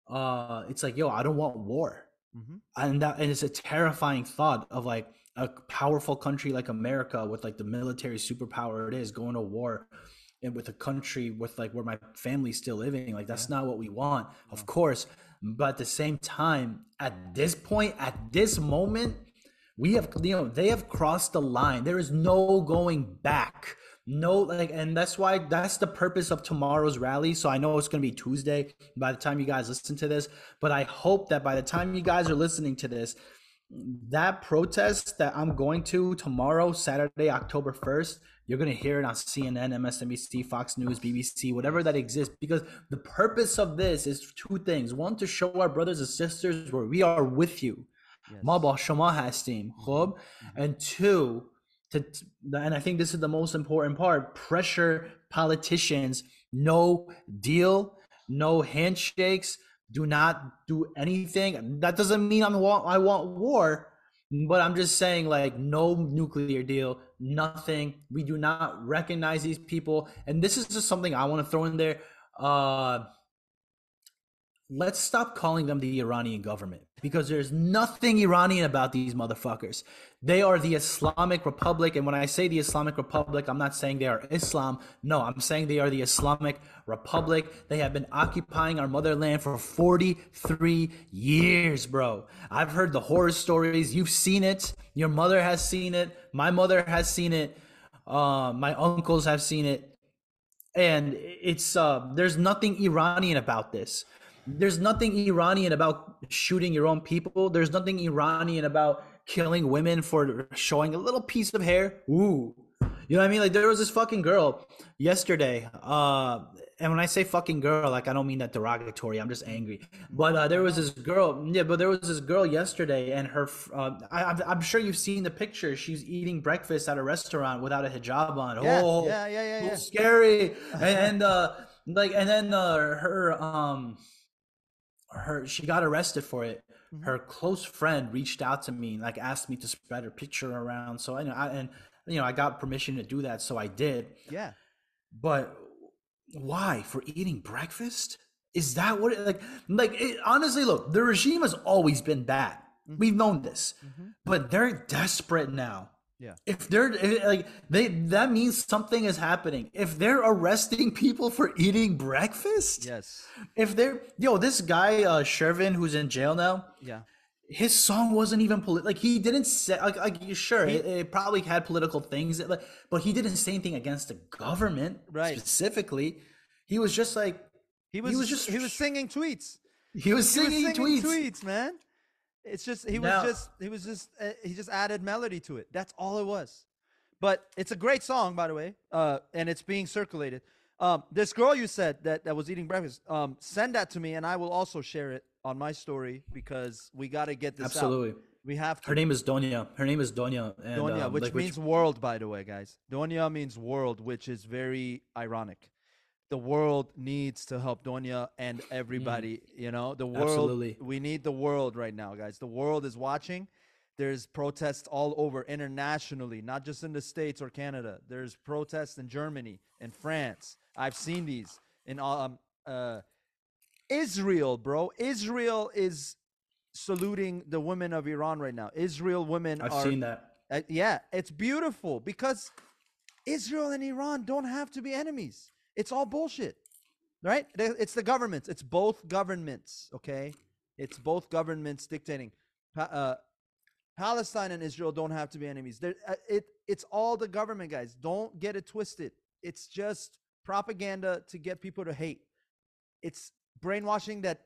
uh, it's like, yo, I don't want war. Mm-hmm. And that, and it's a terrifying thought of like a powerful country like America with like the military superpower it is going to war and with a country with like where my family's still living. Like, that's yeah. not what we want, yeah. of course. But at the same time, at this point, at this moment, we have, you know, they have crossed the line. There is no going back. No, like, and that's why, that's the purpose of tomorrow's rally. So I know it's going to be Tuesday by the time you guys listen to this, but I hope that by the time you guys are listening to this, that protest that I'm going to tomorrow, Saturday, October first, you're going to hear it on C N N, M S N B C, Fox News, B B C, whatever that exists, because the purpose of this is two things. One, to show our brothers and sisters where we are with you. Yes. Mm-hmm. And two, to, and I think this is the most important part, pressure politicians, no deal, no handshakes, do not do anything. That doesn't mean I'm, I want war, but I'm just saying, like, no nuclear deal, nothing. We do not recognize these people. And this is just something I want to throw in there. Uh, Let's stop calling them the Iranian government, because there's nothing Iranian about these motherfuckers. They are the Islamic Republic. And when I say the Islamic Republic, I'm not saying they are Islam. No, I'm saying they are the Islamic Republic. They have been occupying our motherland for forty-three years, bro. I've heard the horror stories. You've seen it. Your mother has seen it. My mother has seen it. Uh, my uncles have seen it. And it's uh, there's nothing Iranian about this. There's nothing Iranian about shooting your own people. There's nothing Iranian about killing women for showing a little piece of hair. Ooh, you know what I mean? Like, there was this fucking girl yesterday. Uh, and when I say fucking girl, like, I don't mean that derogatory. I'm just angry. But uh, there was this girl. Yeah, but there was this girl yesterday, and her. Uh, I, I'm sure you've seen the picture. She's eating breakfast at a restaurant without a hijab on. Yeah, oh, yeah, yeah, yeah. So yeah. Scary. and and uh, like, and then uh, her. Um, her she got arrested for it. Mm-hmm. Her close friend reached out to me and like asked me to spread her picture around, so I, I and you know I got permission to do that, so I did. Yeah, but why? For eating breakfast? Is that what it, like like it, honestly, look, the regime has always been bad. Mm-hmm. We've known this. Mm-hmm. But they're desperate now. Yeah. If they're if, like they that means something is happening. If they're arresting people for eating breakfast? Yes. If they're yo, this guy uh Shervin, who's in jail now. Yeah. His song wasn't even political. Like, he didn't say like, like sure, he, it, it probably had political things, that, like, but he didn't say anything against the government, right, specifically. He was just like he was, he was just he was singing tweets. He was singing, he was singing tweets. tweets, man. It's just, he was no. just, he was just, uh, he just added melody to it. That's all it was. But it's a great song, by the way. Uh, and it's being circulated. Um, this girl you said that, that was eating breakfast, um, send that to me and I will also share it on my story because we got to get this Absolutely. Out. We have to. Her name is Donya. Her name is Donya. And, Donya, um, which like means which... world, by the way, guys. Donya means world, which is very ironic. The world needs to help Donya and everybody, mm. you know, the world. Absolutely. We need the world right now, guys. The world is watching. There's protests all over internationally, not just in the States or Canada. There's protests in Germany and France. I've seen these in um, uh, Israel, bro. Israel is saluting the women of Iran right now. Israel women I've are, seen that. Uh, yeah, it's beautiful because Israel and Iran don't have to be enemies. It's all bullshit, right? It's the governments. It's both governments, okay? It's both governments dictating. Uh, Palestine and Israel don't have to be enemies. There, it, it's all the government, guys. Don't get it twisted. It's just propaganda to get people to hate. It's brainwashing that,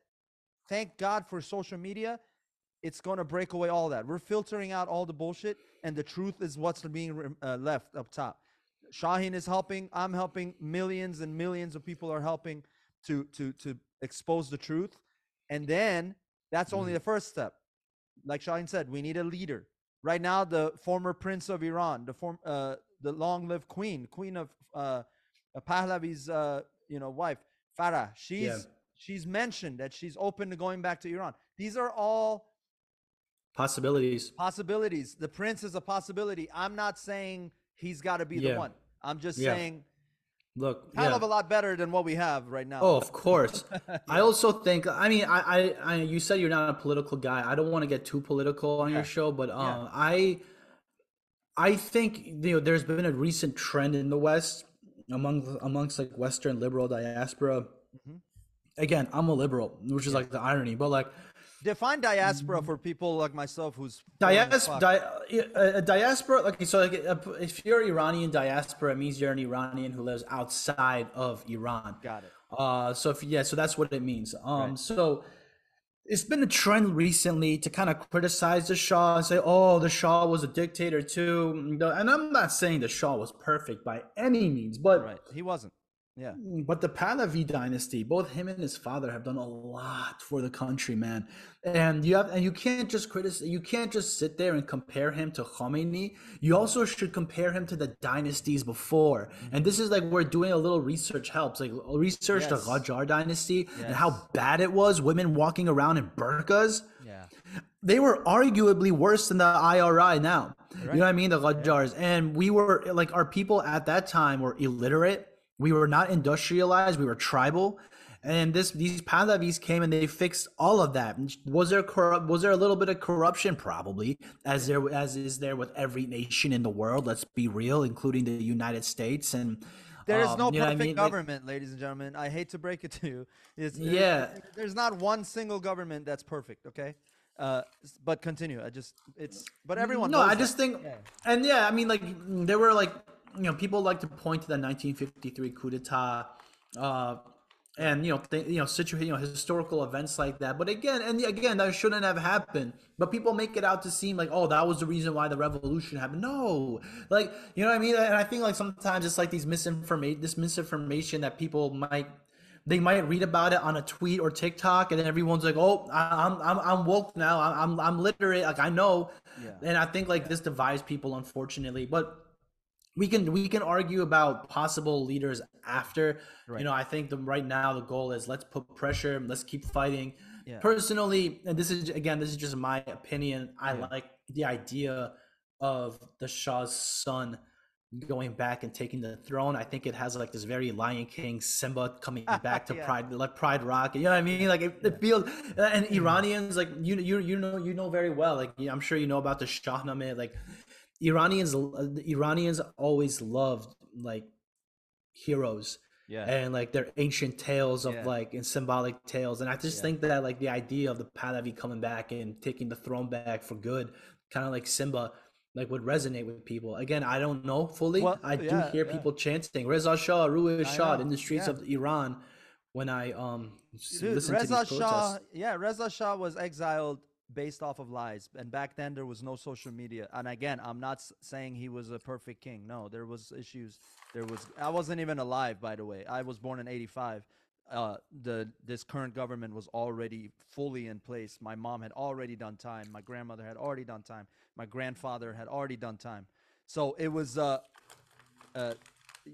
thank God for social media, it's going to break away all that. We're filtering out all the bullshit, and the truth is what's being uh, left up top. Shaheen is helping. I'm helping. Millions and millions of people are helping to, to, to expose the truth. And then that's only mm-hmm. the first step. Like Shaheen said, we need a leader. Right now, the former prince of Iran, the form, uh, the long-lived queen, queen of uh, Pahlavi's, uh, you know, wife, Farah. She's yeah. she's mentioned that she's open to going back to Iran. These are all possibilities. Possibilities. The prince is a possibility. I'm not saying he's got to be yeah. the one. I'm just yeah. saying. Look, kind yeah. of a lot better than what we have right now. Oh, of course. yeah. I also think, I mean, I, I, I, you said you're not a political guy. I don't want to get too political on yeah. your show, but um, yeah. I, I think, you know, there's been a recent trend in the West among amongst like Western liberal diaspora. Mm-hmm. Again, I'm a liberal, which is yeah. like the irony, but like. Define diaspora for people like myself who's Dias- di- a diaspora. Okay, so like a, if you're Iranian diaspora, it means you're an Iranian who lives outside of Iran. Got it. Uh, so if yeah, so that's what it means. Um, right. So it's been a trend recently to kind of criticize the Shah and say, "Oh, the Shah was a dictator too." And I'm not saying the Shah was perfect by any means, but right. he wasn't. Yeah, but the Pahlavi dynasty, both him and his father, have done a lot for the country, man. And you have, and you can't just criticize. You can't just sit there and compare him to Khomeini. You also should compare him to the dynasties before. And this is like where doing a little research helps. Like research yes. the Ghajar dynasty yes. and how bad it was. Women walking around in burqas. Yeah. They were arguably worse than the I R I now. Right. You know what I mean? The Ghajars, yeah. and we were like our people at that time were illiterate. We were not industrialized. We were tribal, and this these Pahlavis came and they fixed all of that. Was there corrupt? Was there a little bit of corruption? Probably, as there as is there with every nation in the world. Let's be real, including the United States. And there is um, no perfect I mean? government, like, ladies and gentlemen. I hate to break it to you. It's, yeah, it's, there's not one single government that's perfect. Okay. Uh, but continue. I just it's but everyone. No, knows I just that. think, yeah. and yeah, I mean, like there were like. You know, people like to point to the nineteen fifty-three coup d'état, uh, and you know, th- you know, situ- you know, historical events like that. But again, and again, that shouldn't have happened. But people make it out to seem like, oh, that was the reason why the revolution happened. No, like you know what I mean. And I think like sometimes it's like these misinformation, this misinformation that people might. They might read about it on a tweet or TikTok, and then everyone's like, "Oh, I'm I'm I'm woke now. I'm I'm literate. Like I know." Yeah. And I think like yeah. this divides people, unfortunately. But We can we can argue about possible leaders after, right. you know, I think the, right now the goal is let's put pressure, let's keep fighting. Yeah. Personally, and this is, again, this is just my opinion. I yeah. like the idea of the Shah's son going back and taking the throne. I think it has like this very Lion King Simba coming back to yeah. Pride, like Pride Rock. You know what I mean? Like it, yeah. it feels, and Iranians, like you you you know you know very well. Like I'm sure you know about the Shahnameh, like. Iranians, Iranians always loved like heroes, yeah, and like their ancient tales of yeah. like and symbolic tales, and I just yeah. think that like the idea of the Pahlavi coming back and taking the throne back for good, kind of like Simba, like would resonate with people. Again, I don't know fully. Well, I yeah, do hear yeah. people chanting Reza Shah, Ruhollah Shah in the streets yeah. of Iran when I um Dude, listen Reza to these Shah, protests. Yeah, Reza Shah was exiled based off of lies. And back then there was no social media. And again, I'm not saying he was a perfect king. No, there was issues. There was, I wasn't even alive, by the way. I was born in eighty-five. Uh, the this current government was already fully in place. My mom had already done time. My grandmother had already done time. My grandfather had already done time. So it was, uh, uh,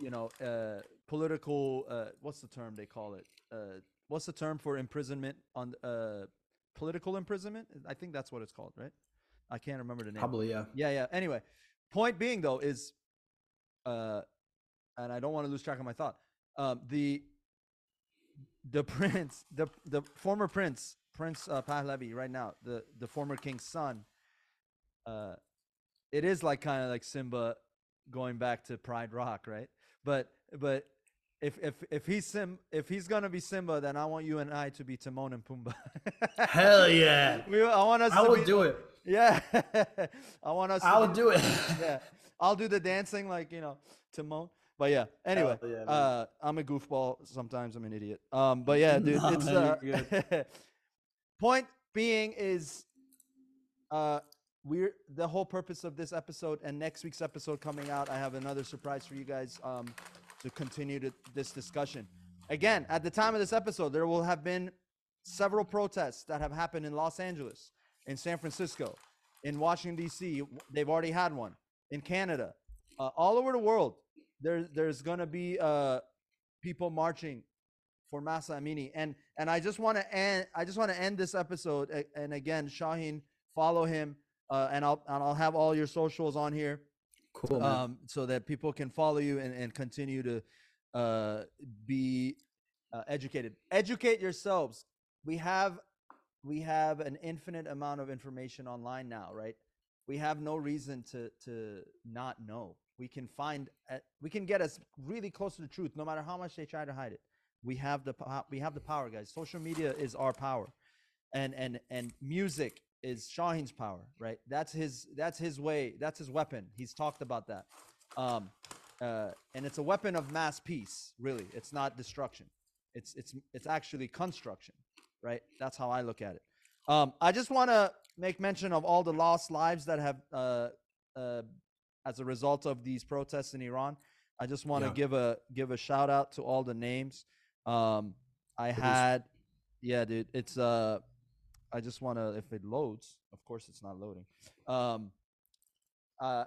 you know, uh, political, uh, what's the term they call it? Uh, what's the term for imprisonment on, uh, political imprisonment? I think that's what it's called, right? I can't remember the name. Probably, yeah. Yeah, yeah. Anyway, point being though is, uh, and I don't want to lose track of my thought. Um, the the prince, the the former prince, Prince uh, Pahlavi, right now, the the former king's son. Uh, it is like kind of like Simba going back to Pride Rock, right? But but. If if if he's Sim if he's gonna be Simba, then I want you and I to be Timon and Pumbaa. Hell yeah! We, I want us. I to will be, do it. Yeah, I want us. I will do it. Yeah, I'll do the dancing like you know Timon. But yeah, anyway, yeah, uh, I'm a goofball. Sometimes I'm an idiot. Um, but yeah, dude, no, it's uh, point being is, uh, we're the whole purpose of this episode and next week's episode coming out. I have another surprise for you guys. Um. To continue to this discussion. Again, at the time of this episode, there will have been several protests that have happened in Los Angeles, in San Francisco, in Washington, D C. They've already had one. In Canada, uh, all over the world, there, there's going to be uh, people marching for Mahsa Amini. And and I just want to end. I just want to end this episode. And again, Shaheen, follow him, uh, and I'll and I'll have all your socials on here. Cool, um, so that people can follow you and, and continue to uh, be uh, educated. Educate yourselves. We have we have an infinite amount of information online now, right? We have no reason to to not know. We can find uh, we can get us really close to the truth, no matter how much they try to hide it. We have the we have the power, guys. Social media is our power, and and and music is Shaheen's power, right? That's his, that's his way, that's his weapon. He's talked about that. Um, uh, and it's a weapon of mass peace, really. It's not destruction. It's, it's, it's actually construction, right? That's how I look at it. Um, I just want to make mention of all the lost lives that have, uh, uh, as a result of these protests in Iran. I just want to yeah. give a, give a shout out to all the names. Um, I it had, is- yeah, dude, it's, uh, I just want to, if it loads, of course it's not loading. Um, uh,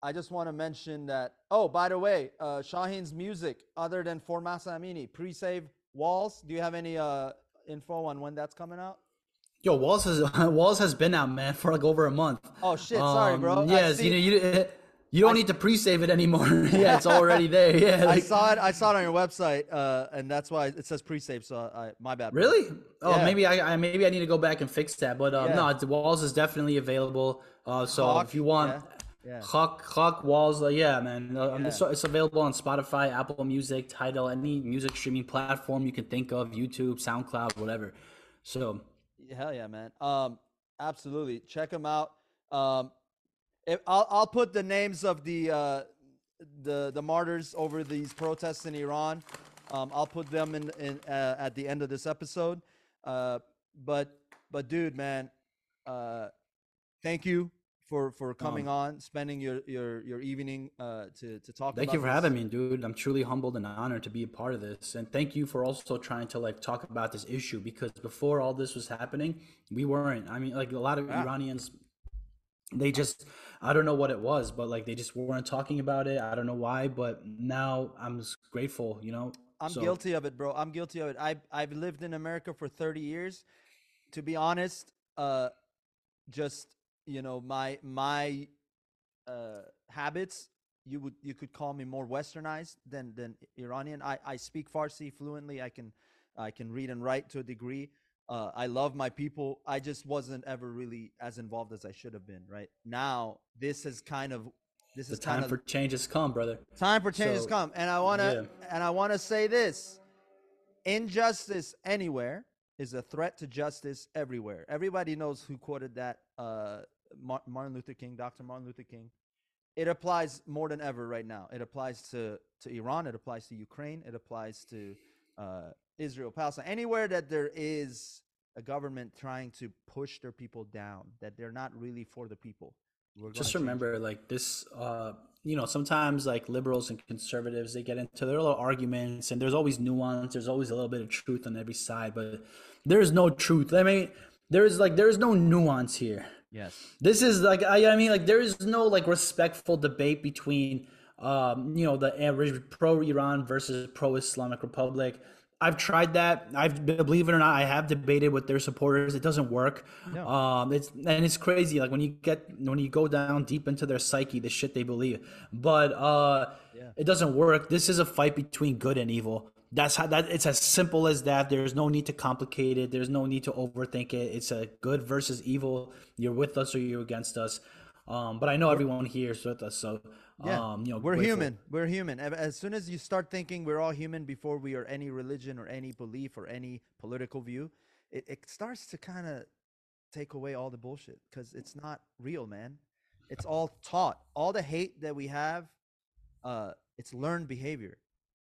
I just want to mention that, oh, by the way, uh, Shaheen's music, other than for Mahsa Amini, Pre-Save Walls. Do you have any uh, info on when that's coming out? Yo, Walls has Walls has been out, man, for like over a month. Oh, shit. Um, sorry, bro. Yes, you know, you, you don't I, need to pre-save it anymore. Yeah, it's already there. Yeah, like, I saw it. I saw it on your website, uh, and that's why it says pre-save. So, I, my bad. Bro. Really? Oh, yeah. maybe I, I maybe I need to go back and fix that. But um, yeah. no, it's, Walls is definitely available. Uh, so Hawk, if you want, yeah. Hawk, Hawk Walls, uh, yeah, man, uh, yeah. It's, it's available on Spotify, Apple Music, Tidal, any music streaming platform you can think of, YouTube, SoundCloud, whatever. So, hell yeah, man. Um, absolutely, check them out. Um. I'll I'll put the names of the uh, the the martyrs over these protests in Iran. Um, I'll put them in, in uh, at the end of this episode. Uh, but but dude, man, uh, thank you for, for coming um, on, spending your your your evening uh, to to talk. Thank about you for this. Having me, dude. I'm truly humbled and honored to be a part of this, and thank you for also trying to like talk about this issue, because before all this was happening, we weren't. I mean, like a lot of yeah. Iranians. They just, I don't know what it was, but like they just weren't talking about it. I don't know why, but now I'm just grateful, you know. I'm so. guilty of it, bro. I'm guilty of it. I I've lived in America for thirty years. To be honest, uh, just you know my my uh, habits. You would you could call me more westernized than than Iranian. I I speak Farsi fluently. I can I can read and write to a degree. Uh, I love my people. I just wasn't ever really as involved as I should have been. Right now, this is kind of this the is time kind for of, change has come, brother. Time for change so, has come, and I wanna yeah. and I wanna say this: injustice anywhere is a threat to justice everywhere. Everybody knows who quoted that uh, Martin Luther King, Doctor Martin Luther King. It applies more than ever right now. It applies to to Iran. It applies to Ukraine. It applies to. Uh, Israel, Palestine, anywhere that there is a government trying to push their people down, that they're not really for the people. We're just remember, like this, uh, you know, sometimes like liberals and conservatives, they get into their little arguments, and there's always nuance. There's always a little bit of truth on every side, but there is no truth. I mean, there is like, there is no nuance here. Yes. This is like, I, I mean, like there is no like respectful debate between, um, you know, the pro-Iran versus pro-Islamic Republic. I've tried that. I've believe it or not, I have debated with their supporters. It doesn't work. No. Um, it's and it's crazy. Like when you get when you go down deep into their psyche, the shit they believe. But uh, yeah. It doesn't work. This is a fight between good and evil. That's how that. It's as simple as that. There's no need to complicate it. There's no need to overthink it. It's a good versus evil. You're with us or you're against us. Um, but I know everyone here is with us, so yeah. um, you know, we're human. We're human. As soon as you start thinking we're all human before we are any religion or any belief or any political view, it, it starts to kind of take away all the bullshit because it's not real, man. It's all taught. All the hate that we have, uh, it's learned behavior.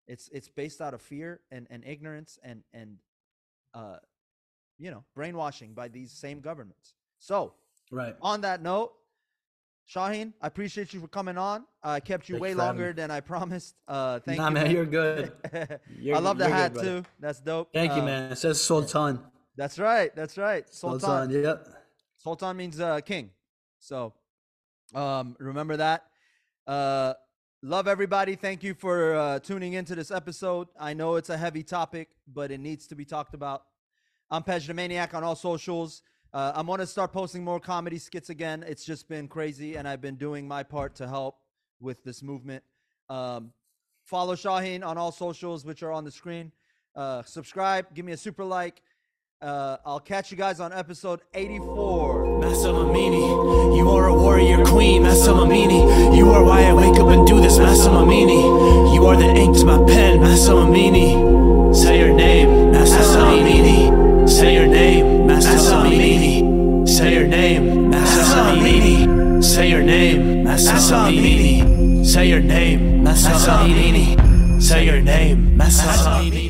It's it's based out of fear and and ignorance and and uh, you know, brainwashing by these same governments. So right. On that note. Shaheen, I appreciate you for coming on. I uh, kept you Thanks way longer me. than I promised. Uh, thank nah, you. Nah, man, you're good. You're, I love the hat, good, too. That's dope. Thank uh, you, man. It says Sultan. That's right. That's right. Sultan. Sultan, yep. Sultan means uh, king. So um, remember that. Uh, love everybody. Thank you for uh, tuning into this episode. I know it's a heavy topic, but it needs to be talked about. I'm Pej the Maniac on all socials. Uh, I'm going to start posting more comedy skits again. It's just been crazy, and I've been doing my part to help with this movement. Um, follow Shaheen on all socials, which are on the screen. Uh, subscribe. Give me a super like. Uh, I'll catch you guys on episode eighty-four. Mahsa Amini, you are a warrior queen. Mahsa Amini, you are why I wake up and do this. Mahsa Amini, you are the ink to my pen. Mahsa Amini, say your name. Mahsa Amini, say your name. Mahsa Amini, say your name. Mahsa Amini, say your name. Mahsa Amini, say your name. Mahsa Amini, say your name. Mahsa Amini.